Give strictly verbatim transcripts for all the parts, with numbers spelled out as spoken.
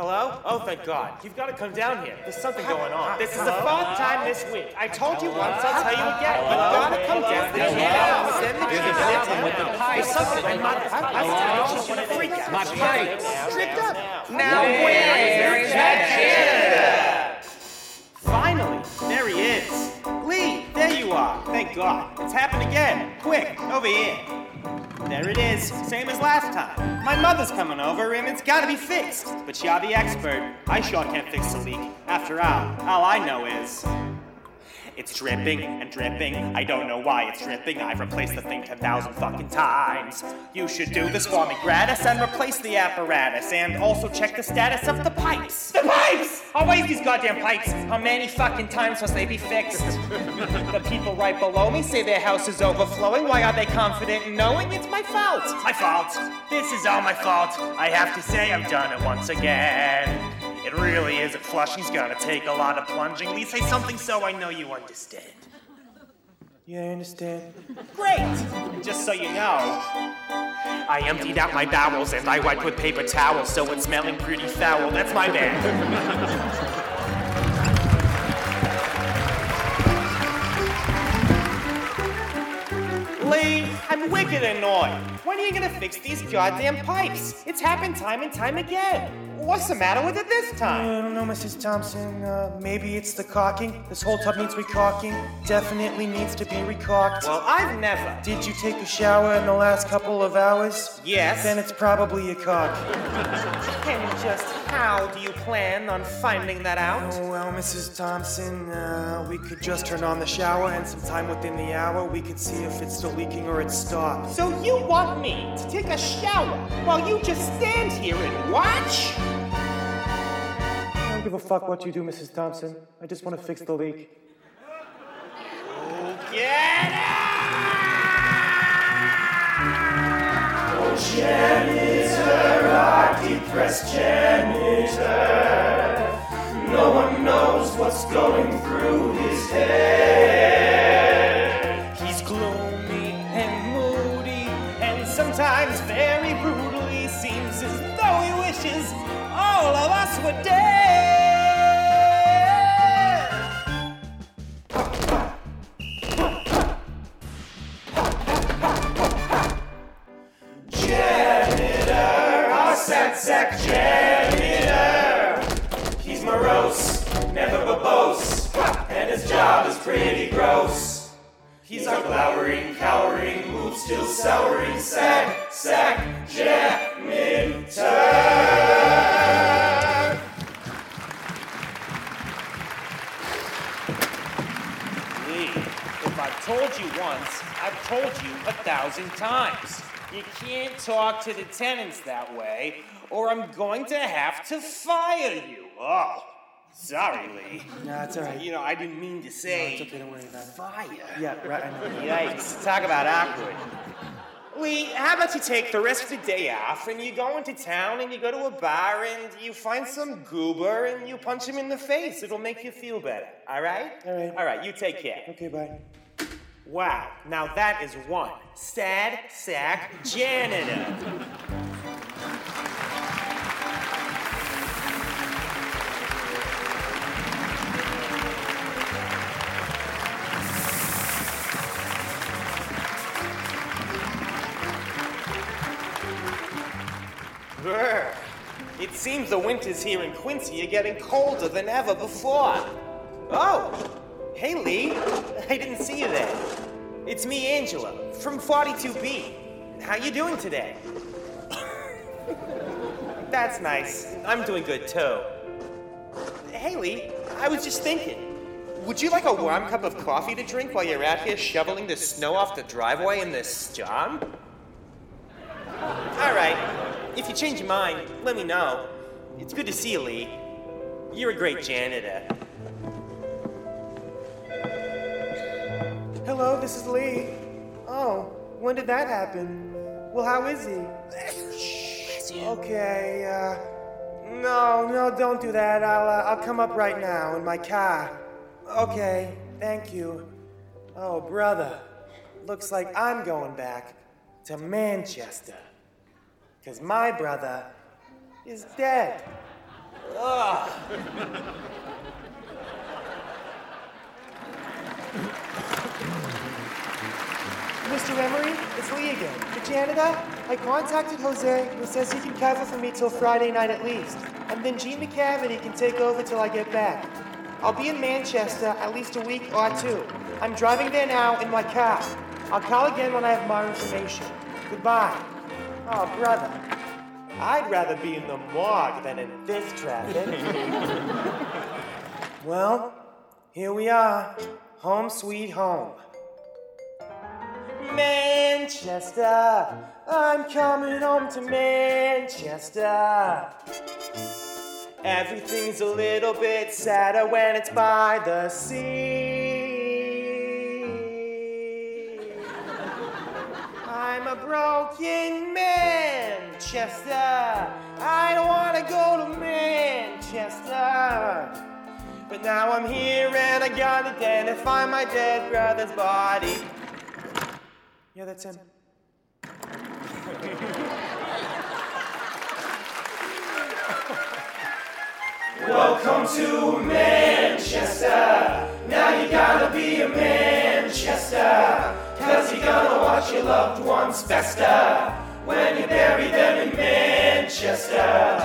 Hello? Oh, thank God. You've got to come down here. There's something going on. This is the fourth time this week. I told you once, I'll tell you again. You've got to come down here. There's something in my pipes. My pipes. Stripped up. Now where is that janitor? Finally, there he is. Lee, there you are. Thank God. It's happened again. Quick, over here. There it is, same as last time. My mother's coming over and it's gotta be fixed. But you're the expert. I sure can't fix the leak. After all, all I know is it's dripping and dripping. I don't know why it's dripping. I've replaced the thing ten thousand fucking times. You should do this for me gratis and replace the apparatus. And also check the status of the pipes. The pipes! Always these goddamn pipes. How many fucking times must they be fixed? The people right below me say their house is overflowing. Why are they confident in knowing it's my fault? My fault. This is all my fault. I have to say I've done it once again. It really isn't flush. He's gotta take a lot of plunging. Please say something so I know you understand. Yeah, I understand. Great! Just so you know, I emptied out my bowels and I wiped with paper towels, so it's smelling pretty foul. That's my bad. Lee, I'm wicked annoyed. When are you gonna fix these goddamn pipes? It's happened time and time again. What's the matter with it this time? Uh, I don't know, Missus Thompson. Uh, maybe it's the caulking. This whole tub needs recalking. Definitely needs to be recaulked. Well, I've never. Did you take a shower in the last couple of hours? Yes. Then it's probably a caulk. And just how do you plan on finding that out? Oh, well, Missus Thompson, uh, we could just turn on the shower and sometime within the hour we could see if it's still leaking or it's stopped. So you want me to take a shower while you just stand here and watch? I don't give a fuck what you do, Missus Thompson. I just want to fix the leak. Oh, get out! Oh, janitor, our depressed janitor. No one knows what's going through his head. He's gloomy and moody, and sometimes very brutally seems as though he wishes all of us were dead. Sack janitor. He's morose, never verbose, and his job is pretty gross. He's our glowering, cowering, mood still souring sack, sack janitor. Lee, if I've told you once, I've told you a thousand times. You can't talk to the tenants that way, or I'm going to have to fire you. Oh, sorry, Lee. No, it's all right. You know, I didn't mean to say no, it's okay, don't worry about it. Fire. Yeah, right, I know. Yikes, talk about awkward. Lee, how about you take the rest of the day off, and you go into town, and you go to a bar, and you find some goober, and you punch him in the face. It'll make you feel better, all right? All right. All right, you take care. Okay, bye. Wow, now that is one sad sack janitor. Brr. It seems the winters here in Quincy are getting colder than ever before. Oh! Hey, Lee. I didn't see you there. It's me, Angela, from forty-two B. How you doing today? That's nice. I'm doing good, too. Hey, Lee, I was just thinking, would you like a warm cup of coffee to drink while you're out here shoveling the snow off the driveway in this storm? All right. If you change your mind, let me know. It's good to see you, Lee. You're a great janitor. Hello, this is Lee. Oh, when did that happen? Well, how is he? Shh. Okay, uh... No, no, don't do that. I'll, uh, I'll come up right now in my car. Okay, thank you. Oh, brother. Looks like I'm going back to Manchester. Because my brother is dead. Ugh. Mister Emery, it's Lee again. The janitor, I contacted Jose, who says he can cover for me till Friday night at least, and then Gene McCavity can take over till I get back. I'll be in Manchester at least a week or two. I'm driving there now in my car. I'll call again when I have more information. Goodbye. Oh, brother. I'd rather be in the morgue than in this traffic. Well, here we are. Home sweet home. Manchester. I'm coming home to Manchester. Everything's a little bit sadder when it's by the sea. I'm a broken Manchester. I don't want to go to Manchester. But now I'm here and I gotta identify my dead brother's body. Yeah, that's him. Welcome to Manchester. Now you gotta be a Manchester, 'cause you're gonna watch your loved ones fester when you bury them in Manchester.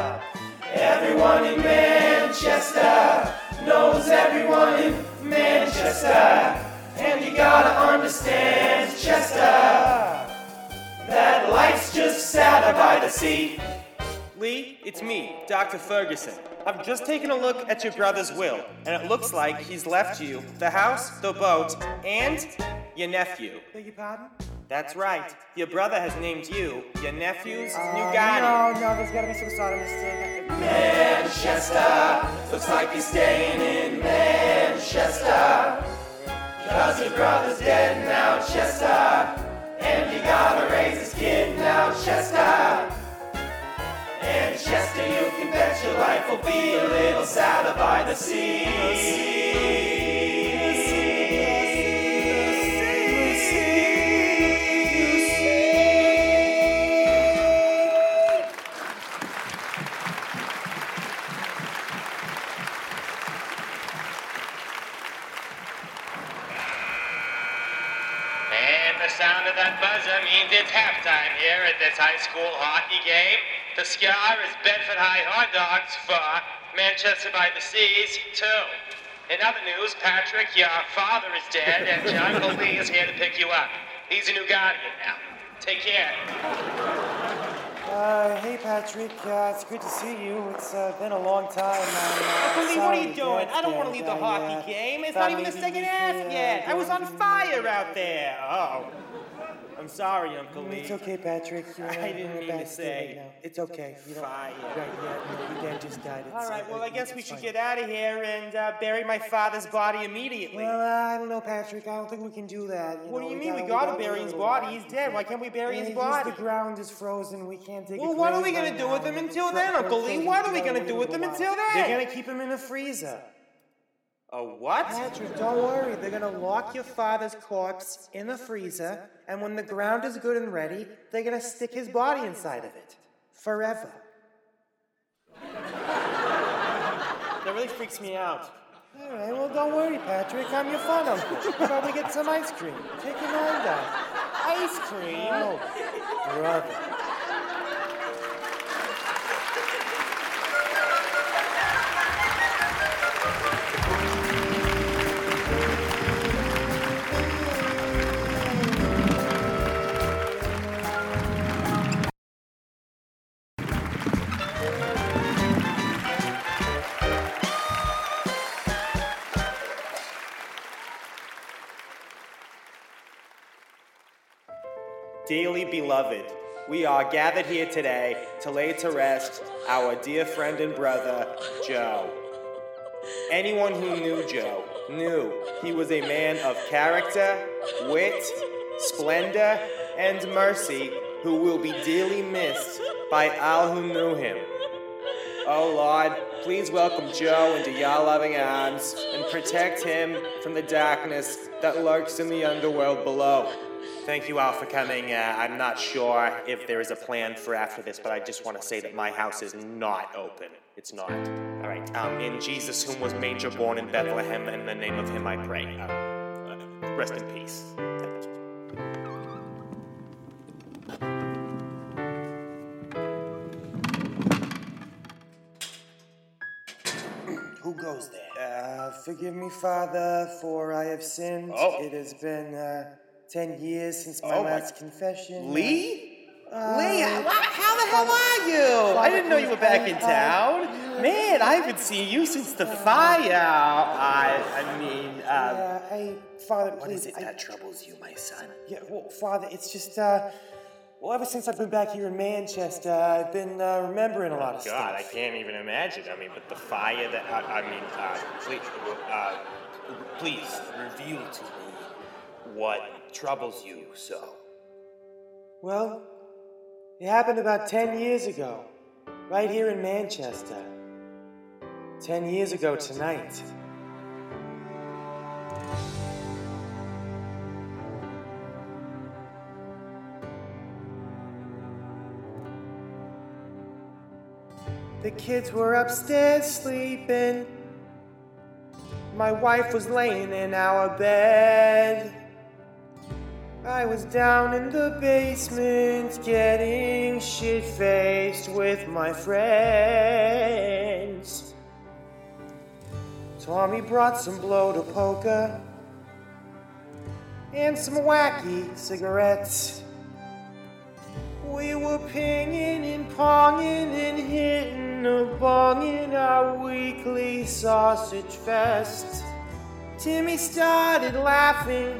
Everyone in Manchester knows everyone in Manchester, and you gotta understand, Chester, that life's just sadder by the sea. Lee, it's me, Doctor Ferguson. I've just taken a look at your brother's will, and it looks like he's left you the house, the boat, and your nephew. Beg your pardon? That's right. Your brother has named you your nephew's uh, new guardian. No, no, there's gotta be some sort of mistake. Manchester, looks like you're staying in Manchester, 'cause your brother's dead now, Chester, and you gotta raise his kid now, Chester. And Chester, you can bet your life will be a little sadder by the sea. And the sound of that buzzer means it's halftime here at this high school hockey game. The score is Bedford High Hot Dogs for Manchester by the Seas two. In other news, Patrick, your father is dead, and your Uncle Lee is here to pick you up. He's a new guardian now. Take care. Uh, hey, Patrick. Uh, it's good to see you. It's uh, been a long time. Uh, Uncle Lee, what are you doing? I don't want to leave the hockey uh, game. It's not even the second half yet. I was on fire out there. Uh-oh. I'm sorry, Uncle Lee. It's okay, Patrick. You're I didn't mean to say. Right it's okay. You don't, fire. Right, yeah, your dad just died. It's all right, well, I guess we should get out of here and uh, bury my father's body immediately. Well, uh, I don't know, Patrick. I don't think we can do that. You what know, do you we mean? Gotta, we got to bury his body. He's dead. Why can't we bury yeah, his body? The ground is frozen. We can't dig it. Well, what are we going to do with him until then, Uncle Lee? What are we going to do with him until then? They're going to keep him in a freezer. A what? Patrick, don't worry. They're going to lock your father's corpse in the freezer, and when the ground is good and ready, they're going to stick his body inside of it. Forever. That really freaks me out. All right, well, don't worry, Patrick. I'm your fun uncle. You'll probably get some ice cream. Take your mind out. Ice cream? Oh, brother. Dearly beloved, we are gathered here today to lay to rest our dear friend and brother, Joe. Anyone who knew Joe knew he was a man of character, wit, splendor, and mercy who will be dearly missed by all who knew him. Oh Lord, please welcome Joe into your loving arms and protect him from the darkness that lurks in the underworld below. Thank you all for coming. Uh, I'm not sure if there is a plan for after this, but I just want to say that my house is not open. It's not. um, in Jesus, whom was manger born in Bethlehem, in the name of him I pray. Um, rest in peace. Who goes there? Uh, forgive me, Father, for I have sinned. Oh. It has been uh, ten years since my oh last my. confession. Lee? Uh, Lee, how the hell are you? I didn't know you were back in town. Man, I haven't seen you since the fire. I, I mean, uh, yeah, hey, Father, please, what is it that I, troubles you, my son? Yeah, well, Father, it's just, uh, well, ever since I've been back here in Manchester, I've been uh, remembering a lot of God, stuff. God, I can't even imagine. I mean, but the fire that, I, I mean, uh, please, uh, please reveal to me what troubles you so. Well, it happened about ten years ago, right here in Manchester. Ten years ago tonight. The kids were upstairs sleeping. My wife was laying in our bed. I was down in the basement, getting shit-faced with my friends. Tommy brought some blow to poker and some wacky cigarettes. We were pinging and ponging and hitting a bong in our weekly sausage fest. Timmy started laughing.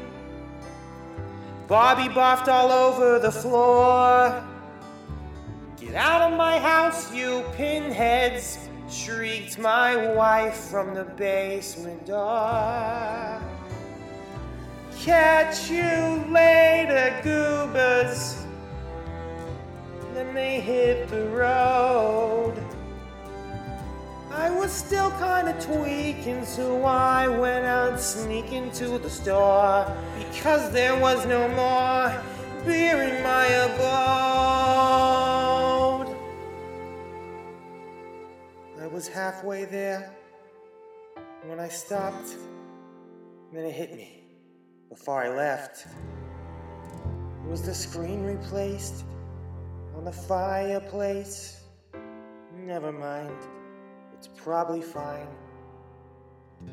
Bobby barfed all over the floor. Get out of my house, you pinheads, shrieked my wife from the basement door. Catch you later, goobers. Then they hit the road. I was still kinda tweaking, so I went out sneaking to the store, because there was no more beer in my abode. I was halfway there when I stopped, then it hit me before I left. Was the screen replaced on the fireplace? Never mind. It's probably fine.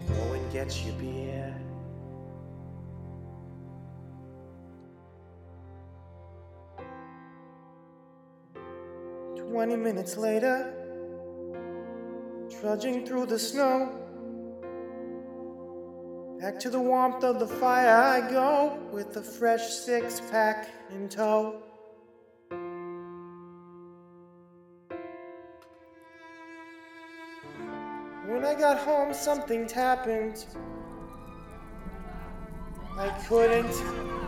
Go and get your beer. Twenty minutes later, trudging through the snow, back to the warmth of the fire I go, with a fresh six-pack in tow. When I got home, something happened. I couldn't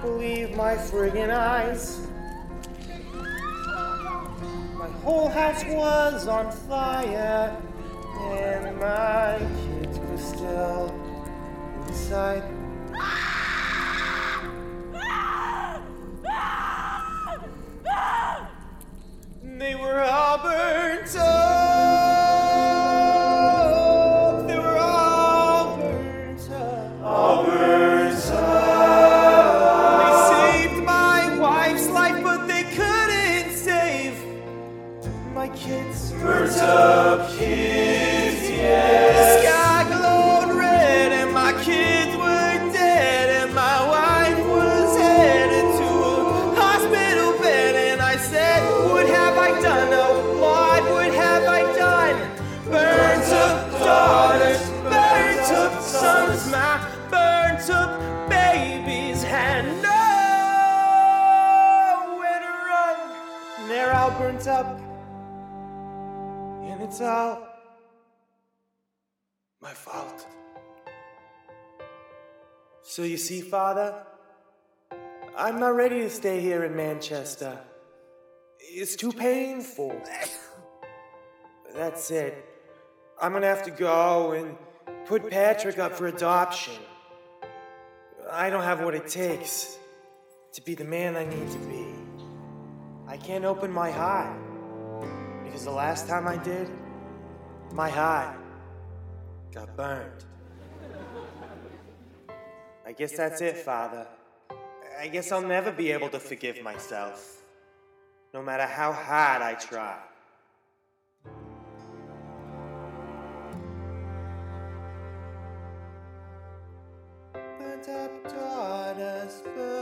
believe my friggin' eyes. My whole house was on fire, and my kids were still inside. They were all burnt up. Burnt up kids, yes. The sky glowed red and my kids were dead, and my wife was headed to a hospital bed. And I said, what have I done? Oh Lord, what have I done? Burnt up daughters, burnt up sons, my burnt up babies had nowhere to run. And they're all burnt up. It's all my fault. So you see, Father, I'm not ready to stay here in Manchester. It's too painful. That's it. I'm gonna have to go and put Patrick up for adoption. I don't have what it takes to be the man I need to be. I can't open my heart. Because the last time I did, my heart Got burned. I guess that's it, Father. I guess I'll never be able to forgive myself, no matter how hard I try. Burnt up daughters.